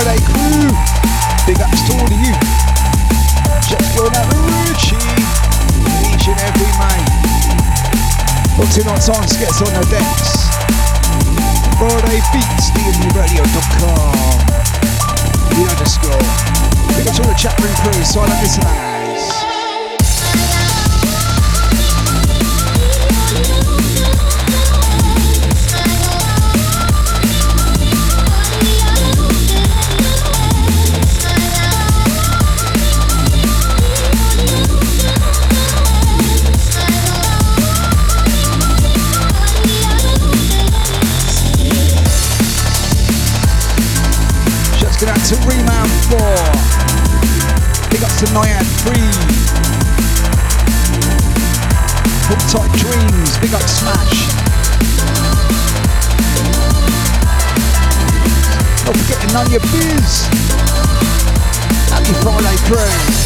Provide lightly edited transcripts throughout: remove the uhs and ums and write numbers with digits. Friday crew. Big ups to all of you. Just going out the Rucci each and every night. Putting on songs, gets on the decks. Friday beats, DMURadio.com. The underscore. Big ups to all the chat room crew, silent listeners. To Rebound 4, big ups to Nyad 3, Hook Type Dreams, big up Smash. Don't forget to know your biz. Happy Friday crew.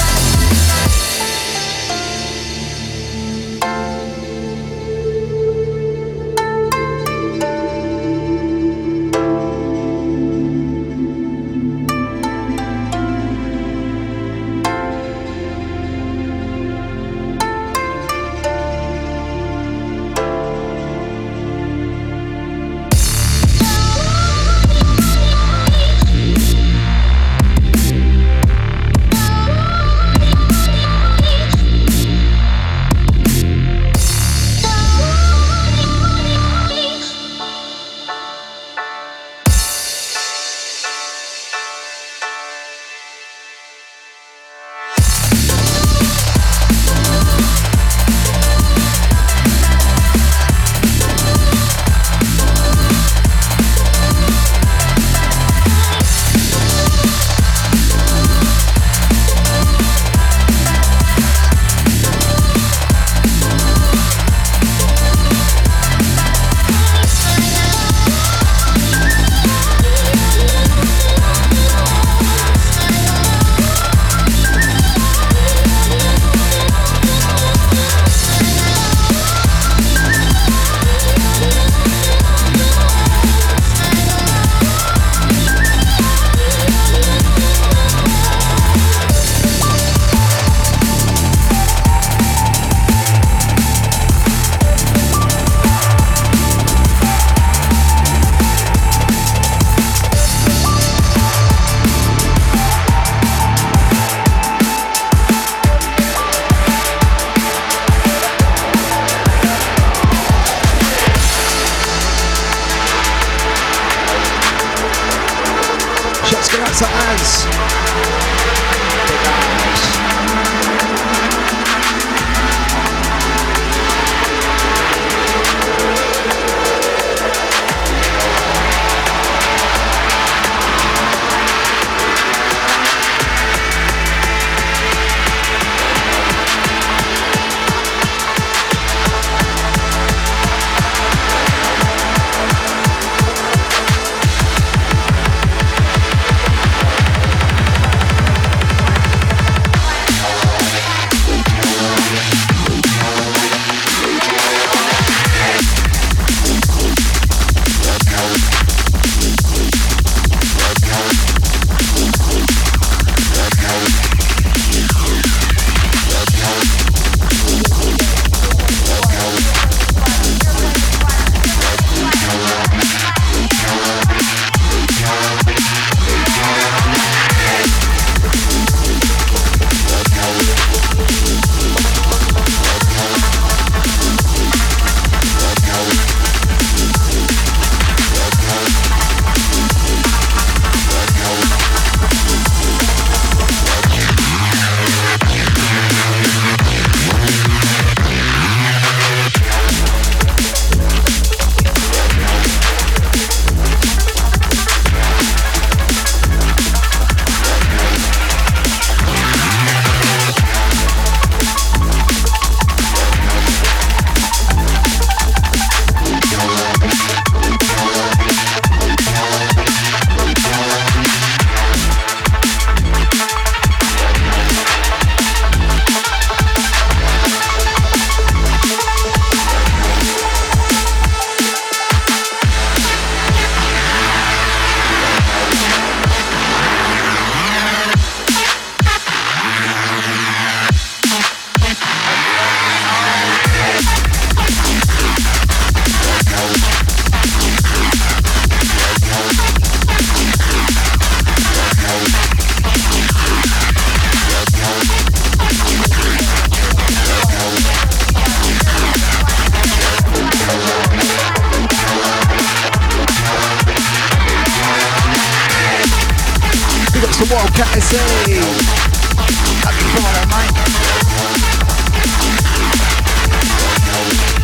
So what can I say? Happy Friday, mate.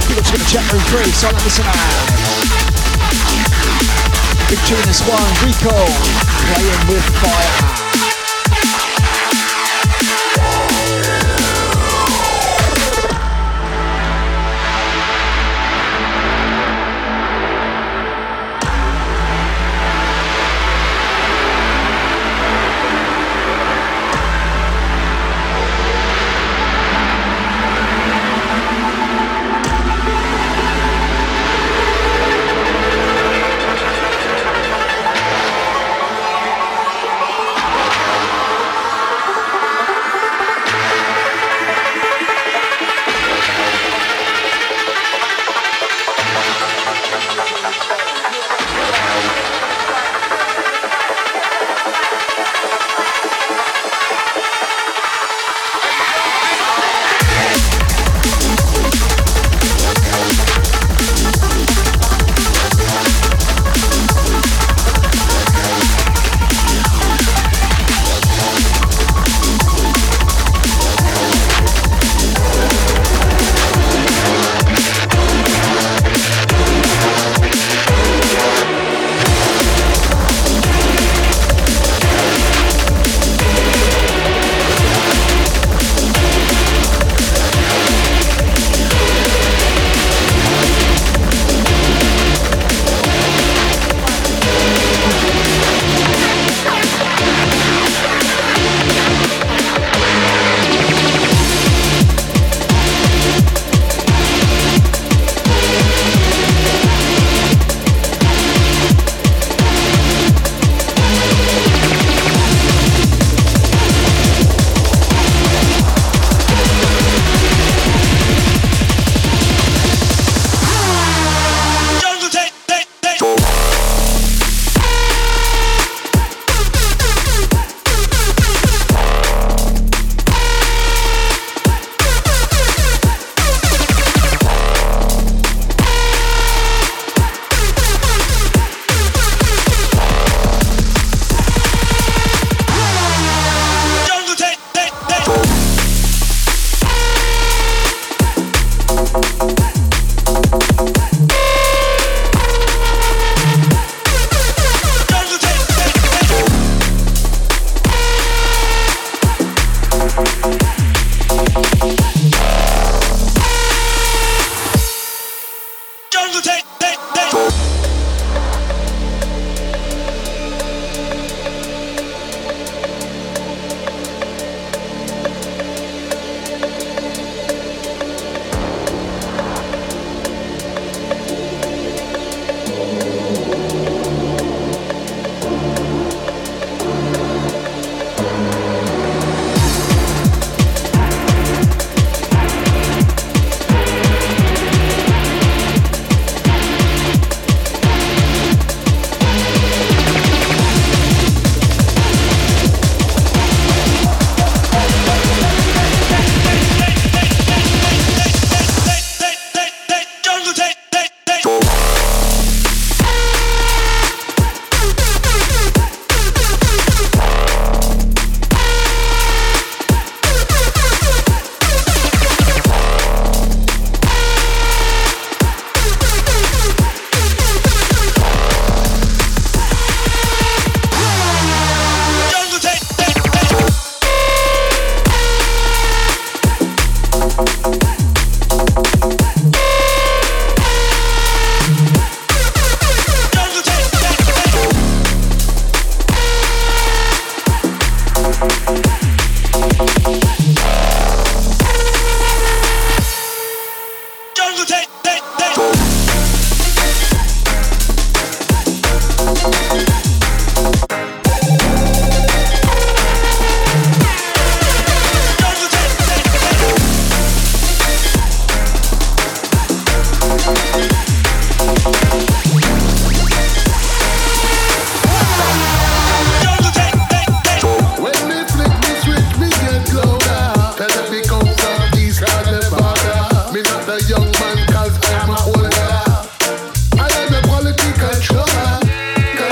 People just gonna chat room 3, so let me listen out. Big tune this one, Rico, playing with fire.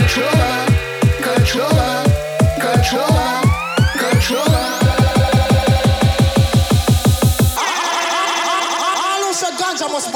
Controller, controller, controller. ganja must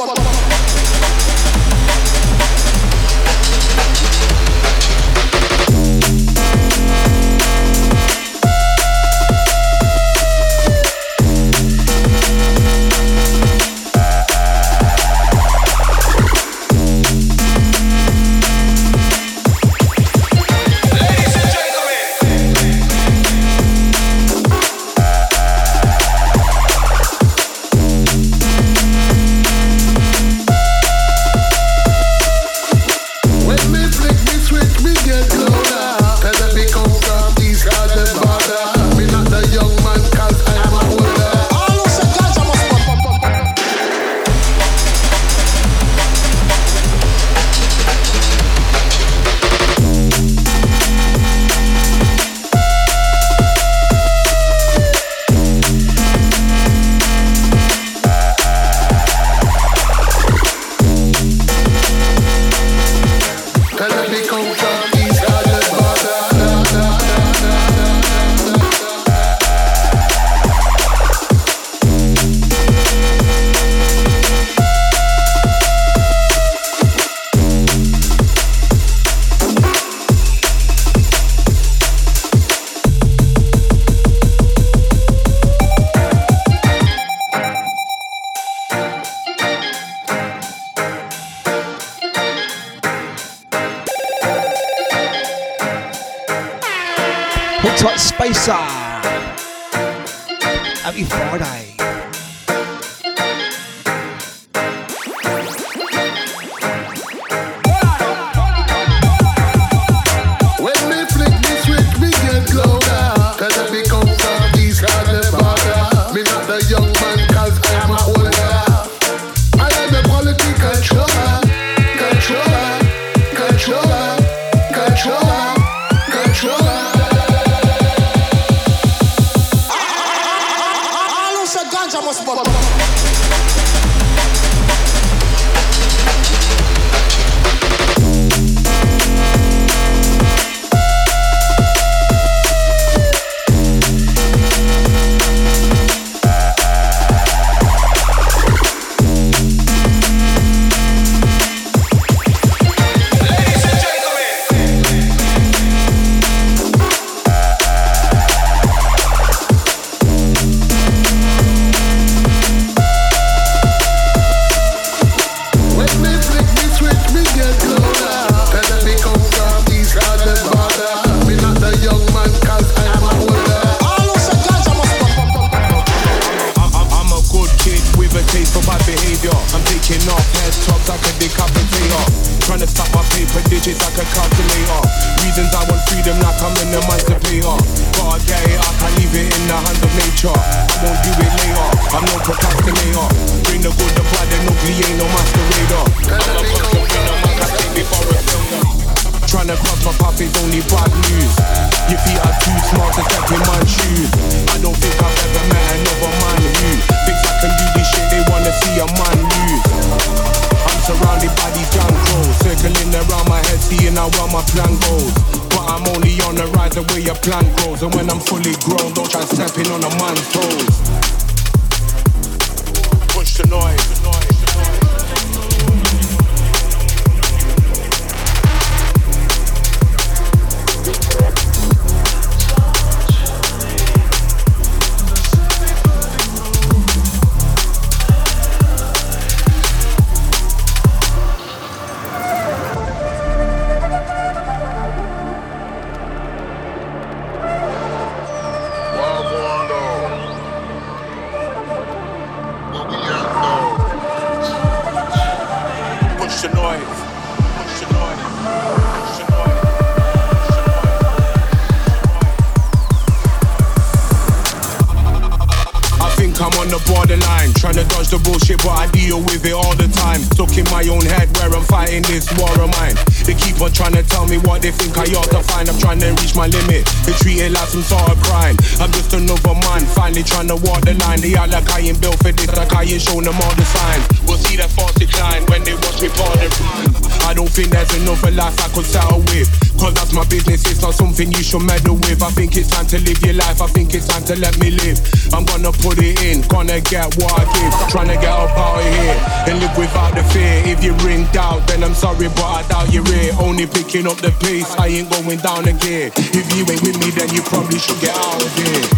trying to walk the line. They act like I ain't built for this, like I ain't shown them all the signs. We'll see that fast decline when they watch me part the run. I don't Everything there's another life I could settle with. Cause that's my business, it's not something you should meddle with. I think it's time to live your life, I think it's time to let me live. I'm gonna put it in, gonna get what I give. Tryna get up out of here and live without the fear. If you ringed out, then I'm sorry but I doubt you're here. Only picking up the pace, I ain't going down a gear. If you ain't with me then you probably should get out of here.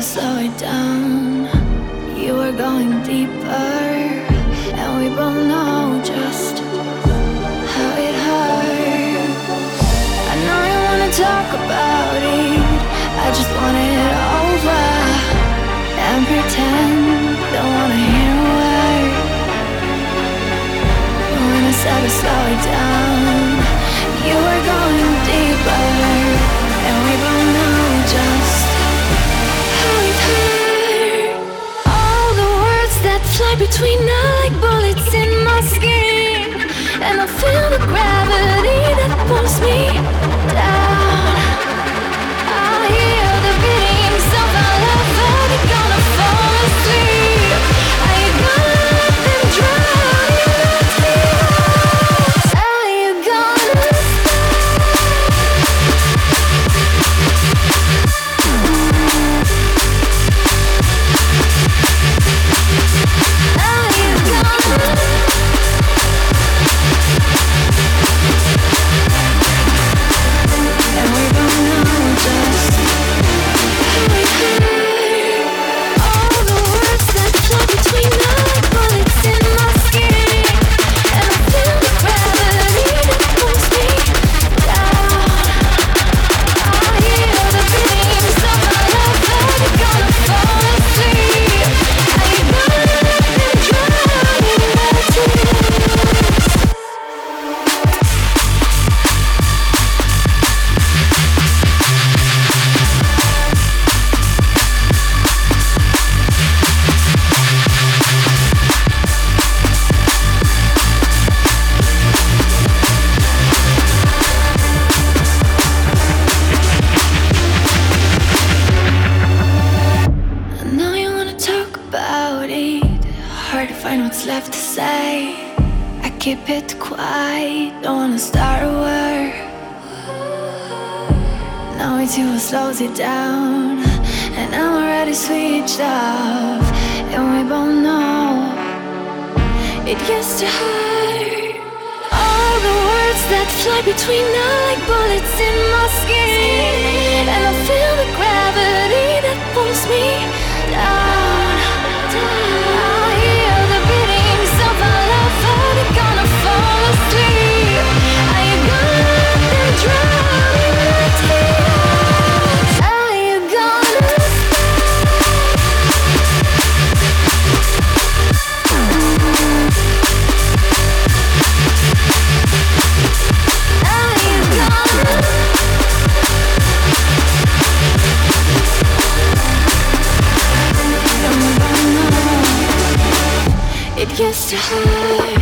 Slow it down, you were going deeper, and we both know just how it hurts. I know you wanna talk about it, I just want it over, and pretend, don't wanna hear a word. When I said to slow it down, you were going deeper, and we both know just fly between us like bullets in my skin, and I feel the gravity that pulls me down. I hear the beatings of my love, I'm gonna fall asleep. Are you gonna let them drown you with me? Are you gonna slows it down, and I'm already switched off, and we both know it used to hurt. All the words that fly between us like bullets in my skin, and I feel the gravity that pulls me down. I hear the beatings of my love, are they gonna fall asleep? Are you gonna let them drown in my tears? It used to hurt.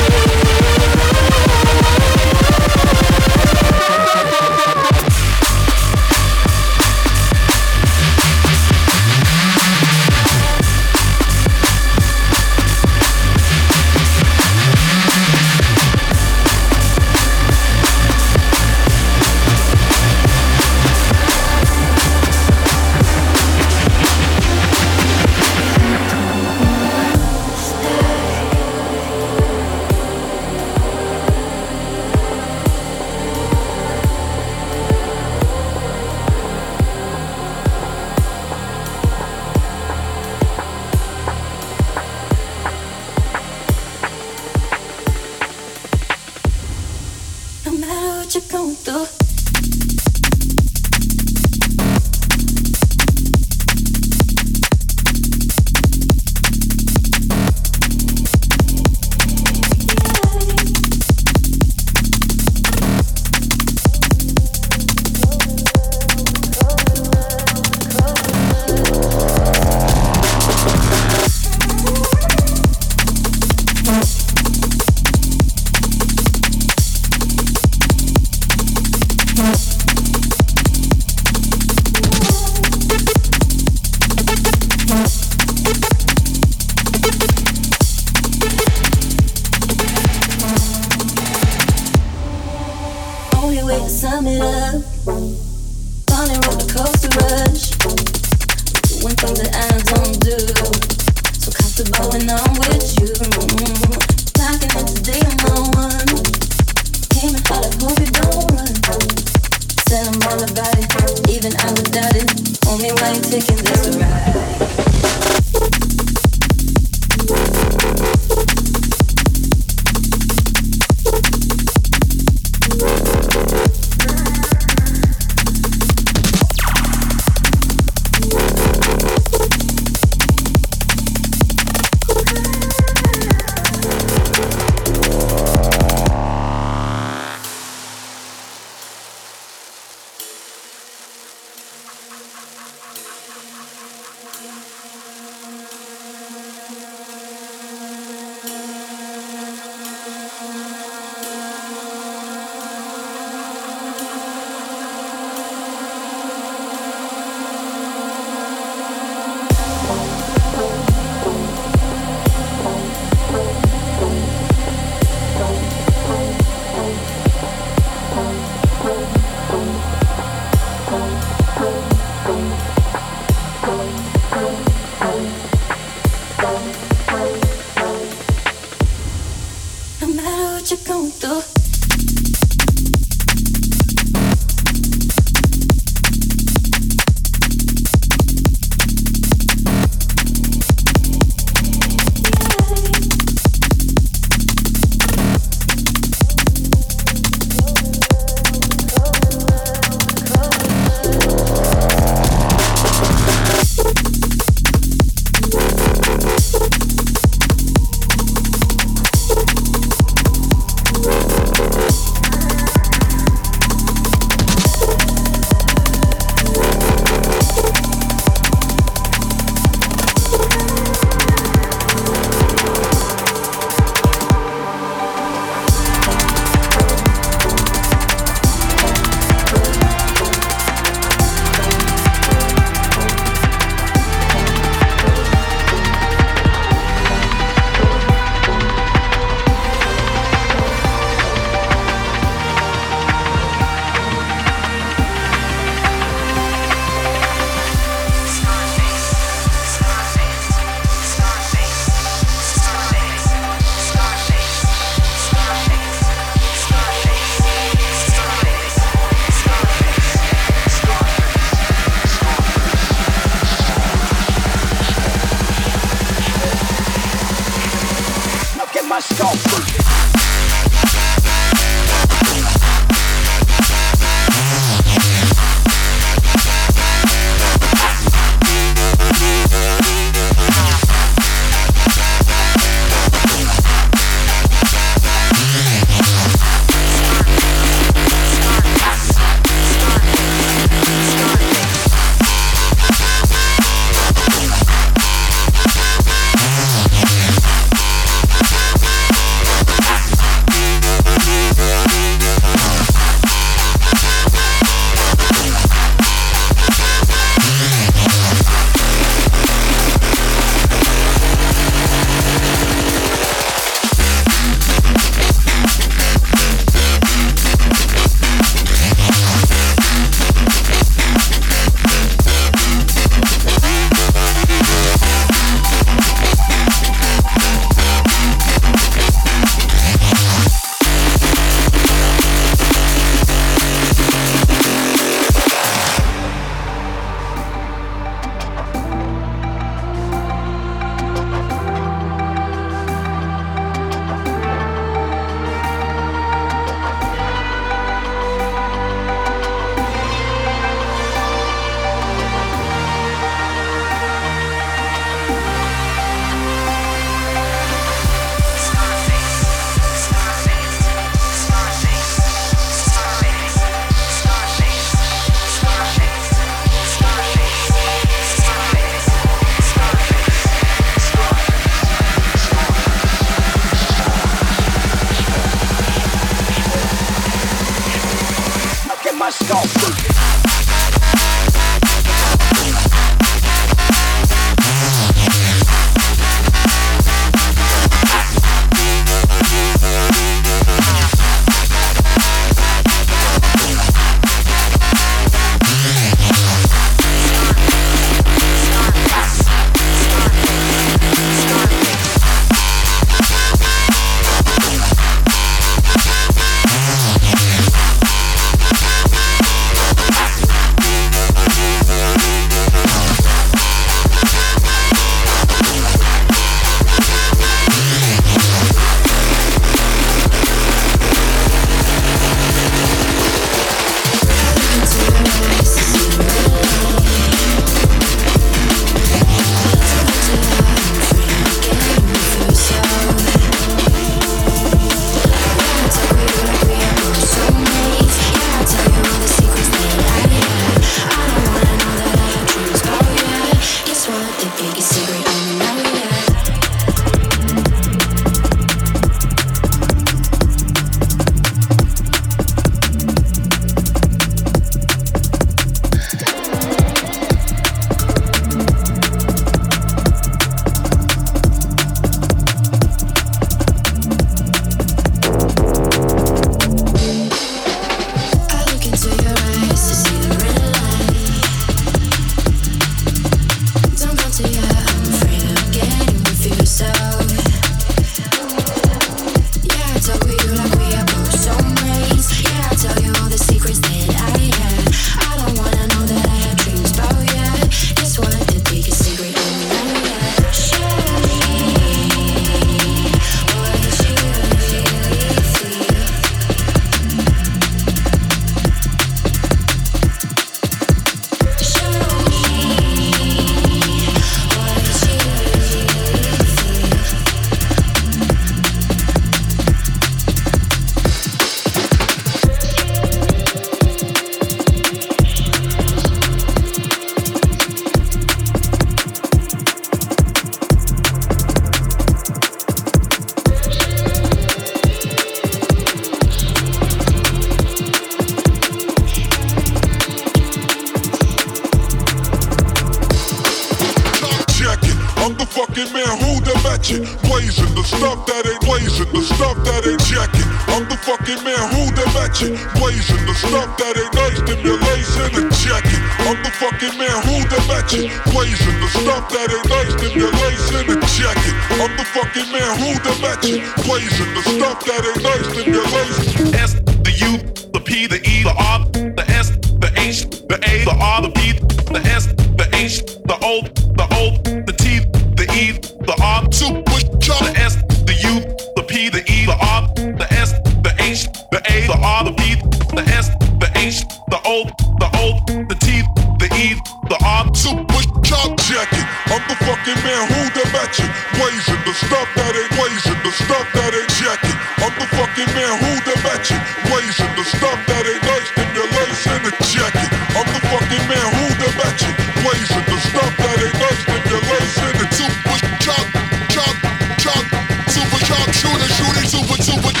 I'm the fucking man who the matchin', blazing the stuff that ain't blazing, the stuff that ain't jacking. I'm the fucking man who the matchin', blazing the stuff that ain't nice, then you're lazing and jacking. I'm the fucking man who the matchin', blazing the stuff that ain't nice, then you're lazing and jacking. I'm the fucking man who the matchin', blazing the stuff that ain't nice, then you're lazing. S, the U, the P, the E, the R, the S, the H, the A, the R, the P, the S, the H, the O, the O, the T, the E, the R, the S, the U, the P, the E, the R, the S, the H, the A, the R, the P, the S, the H, the O, the O, the T, the E, the R, jacket. I'm the fucking man who the matchin', blazing the stuff that ain't blazing, the stuff that ain't jacking. I'm the fucking man who the matchin', blazing the stuff that ain't nice, then you're lacing and jacking. I'm the fucking man who the matchin', blazing the stuff that ain't nice, then you're lacing and super chop, chop, chop, super chop, shooting, shooting, super, super, super chop.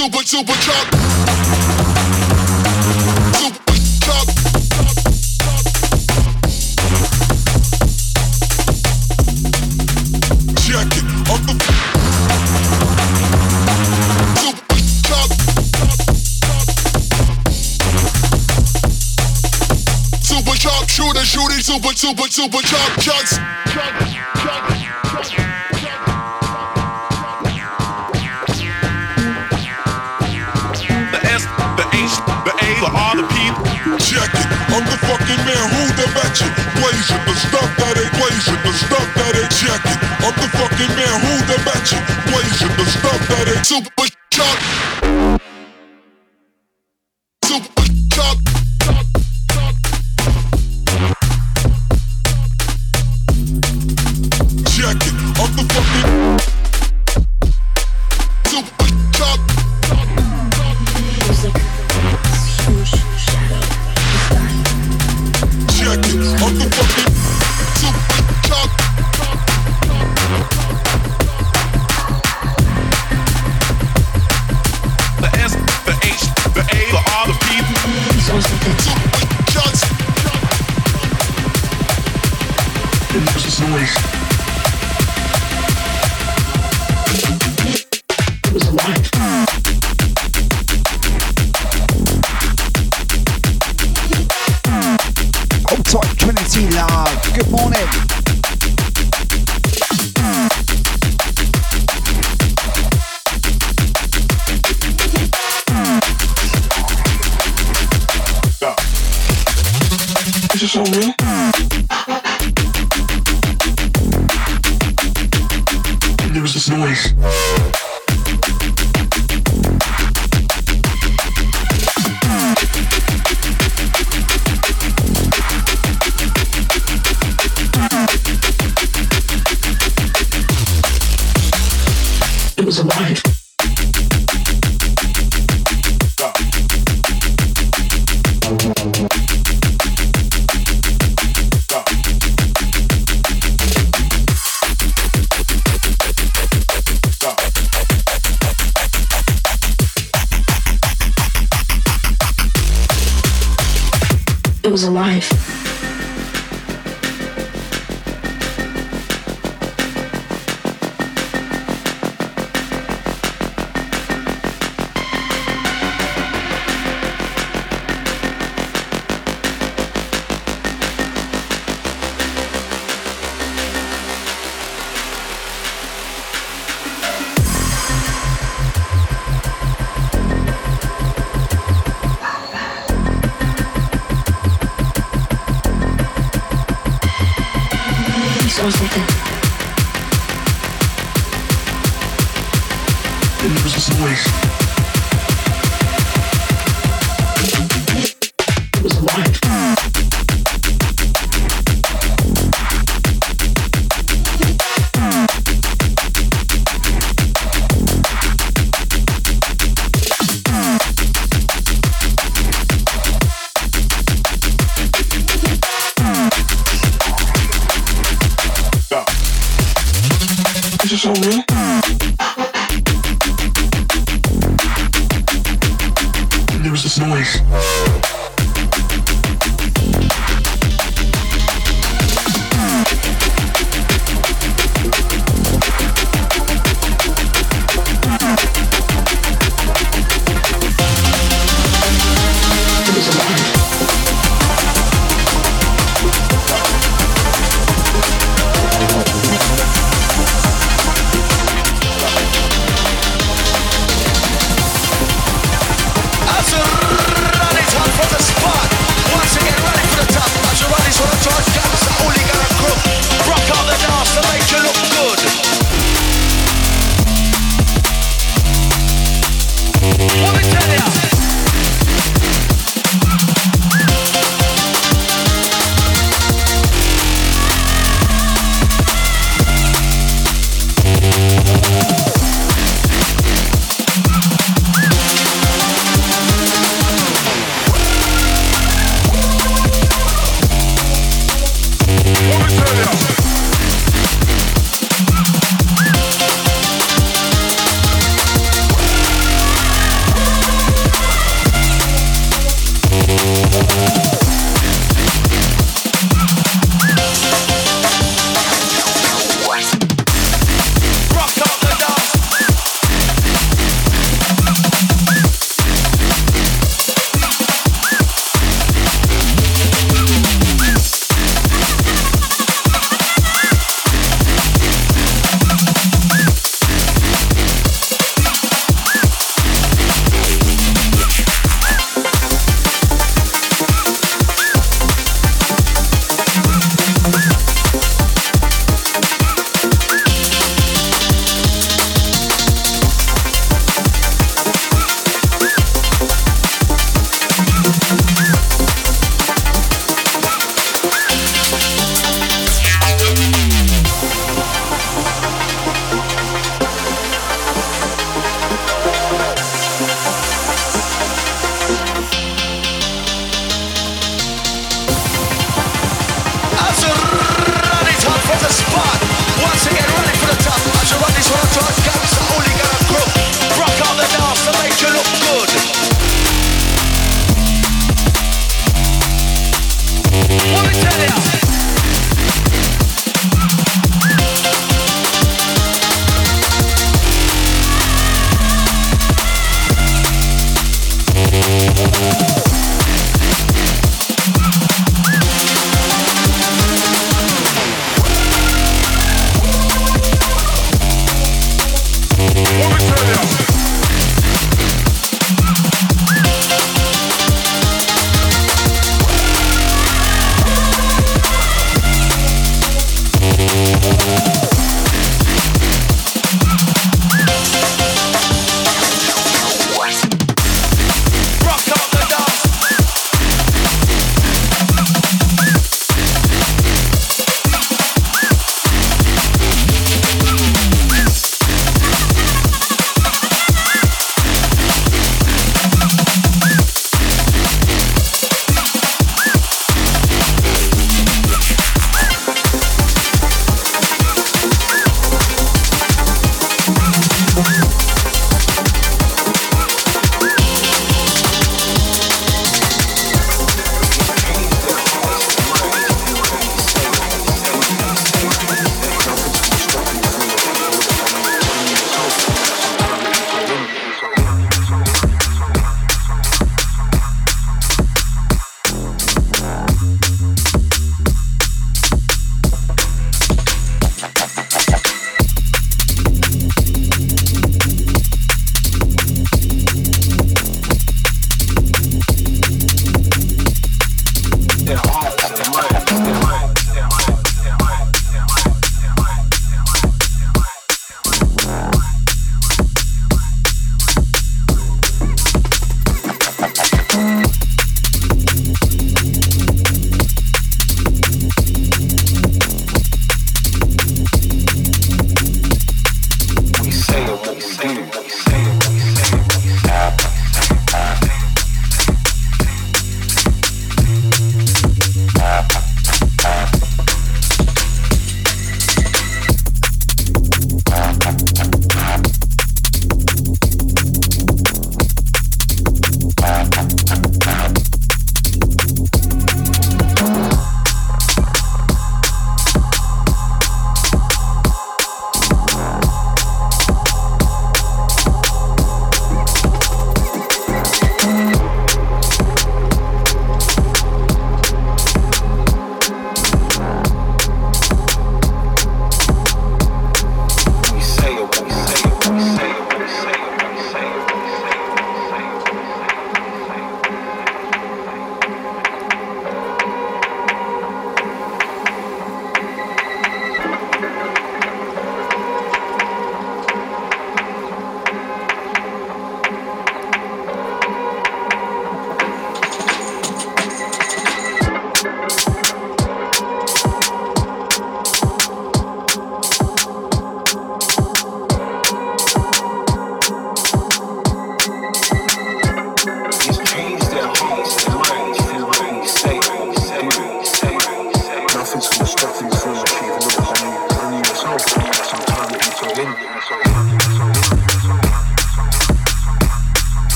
Super, super, super chop. Super chop. Check it. I'm the super chop. Super chop. Shooter, shooting. Super, super, super chop. Shots. I'm the fucking man who the matchin', blazing the stuff that ain't blazing, the stuff that ain't jacking. I'm the fucking man who the matchin', blazing the stuff that ain't super chop, super chop, jacking. I'm the fucking. Something.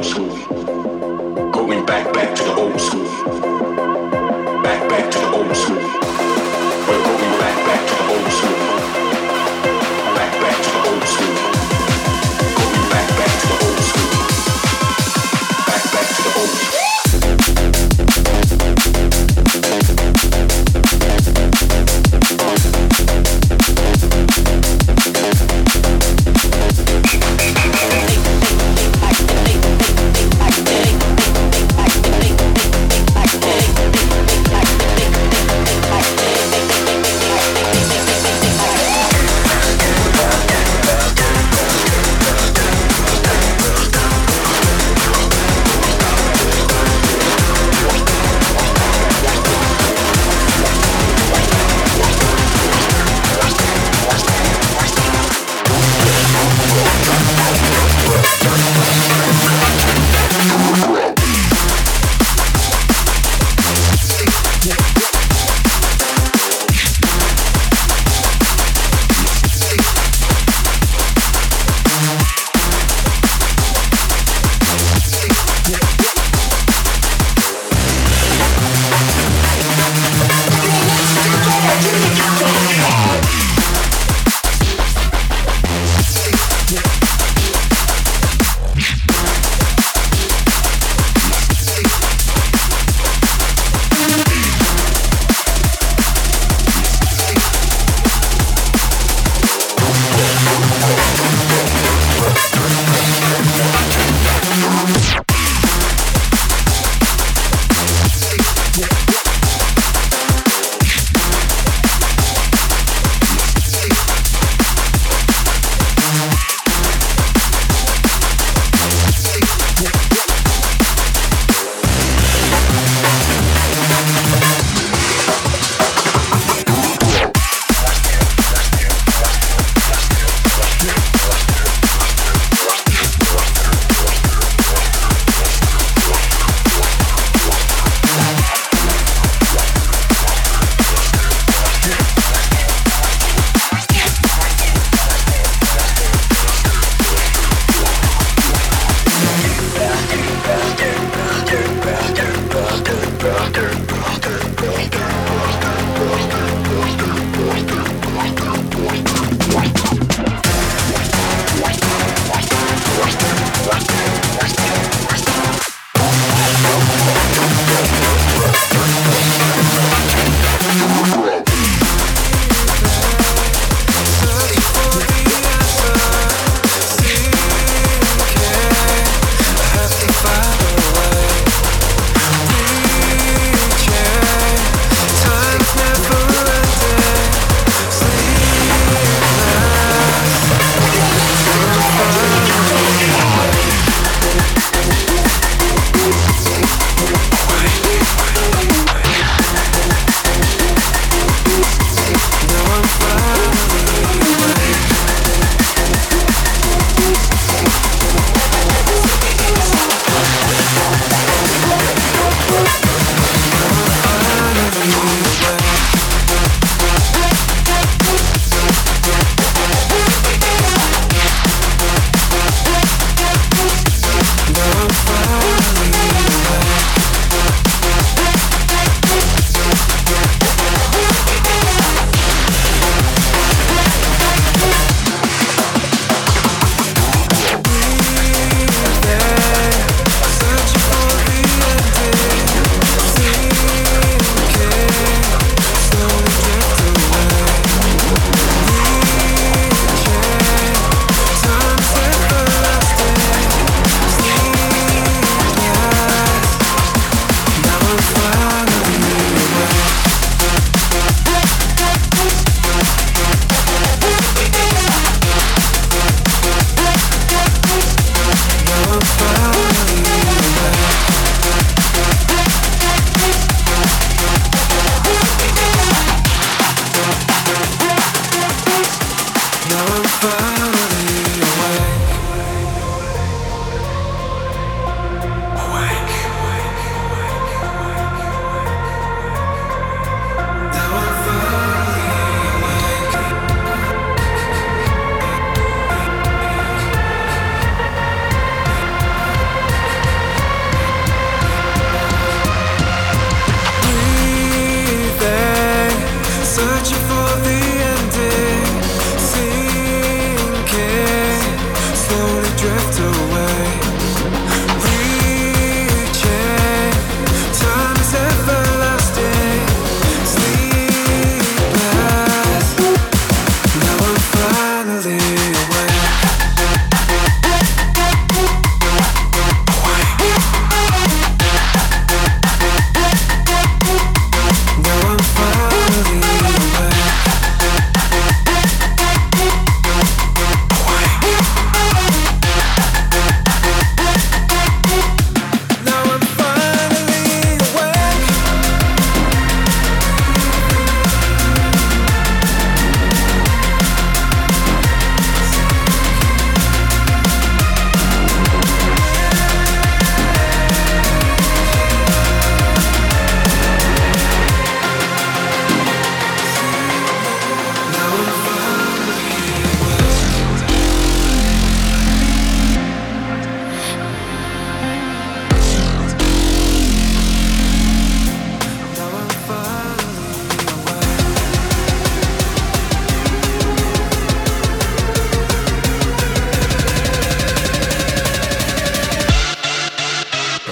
old school. Going back to the old school. Back to the old school. We're going back to the old school. Back to the old school. Going back to the old school. Back to the old school.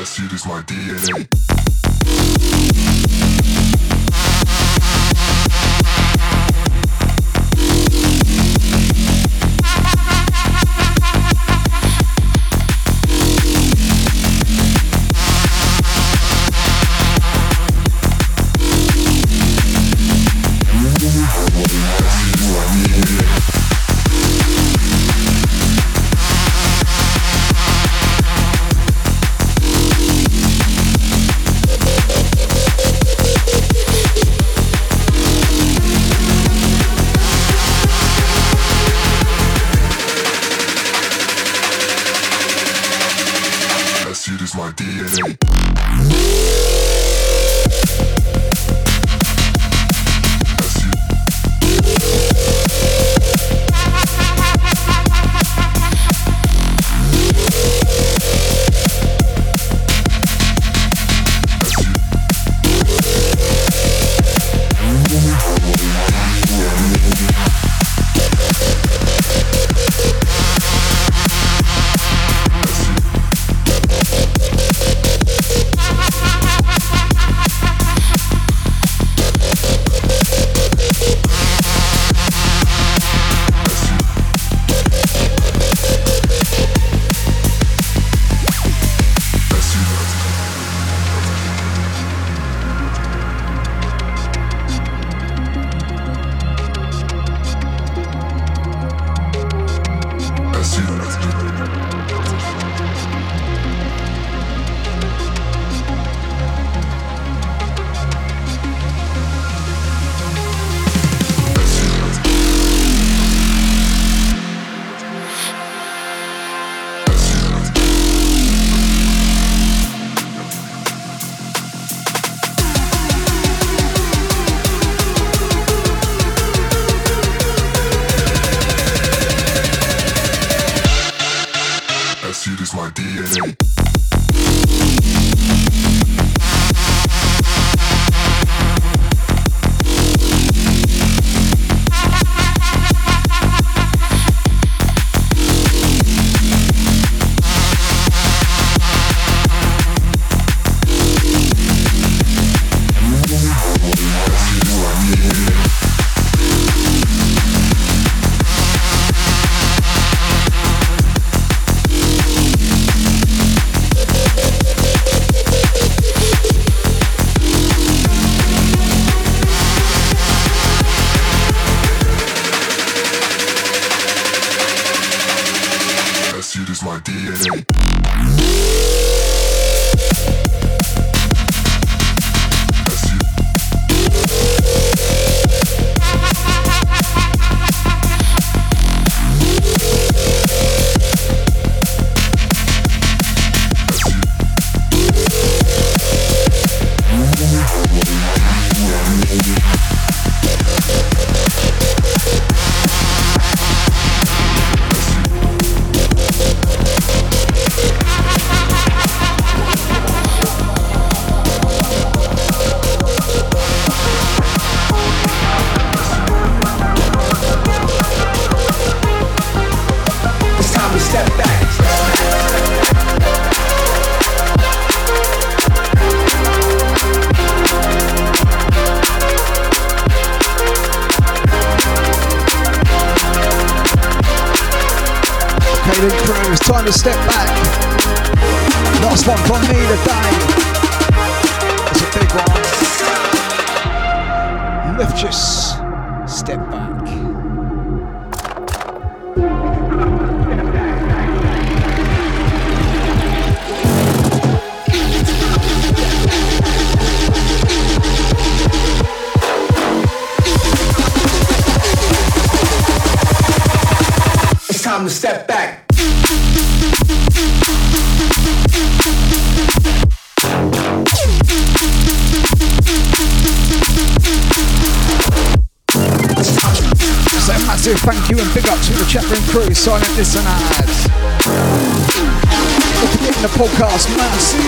That shit is my DNA. It is my DNA. It is my DNA. It is my DNA. It's time to step back. Last one from me today. It's a big one. Let's just step back. It's time to step back. Thank you and big up to the chat room crew, silent listeners. Getting the podcast massive.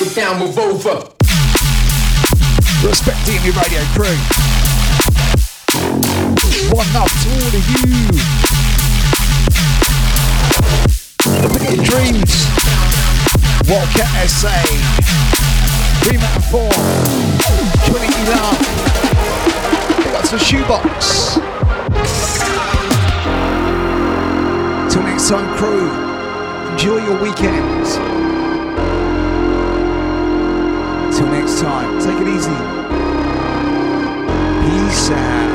We're down with Rover. Respect DMU Radio crew. One up to all of you. Look at your dreams. What can I say? 3 man 4. Trinity Love. That's a shoebox. Till next time, crew. Enjoy your weekend. Till next time, take it easy. Peace out.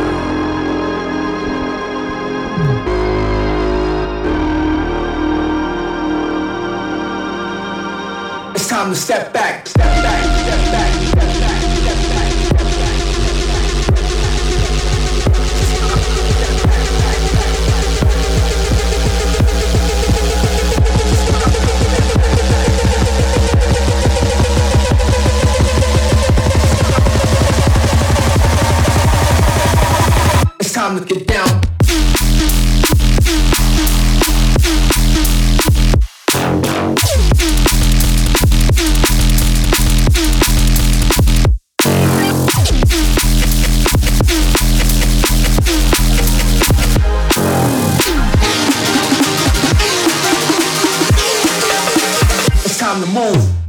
It's time to step back, step back, step back, step back, step back, step back. It's time to get down. Move.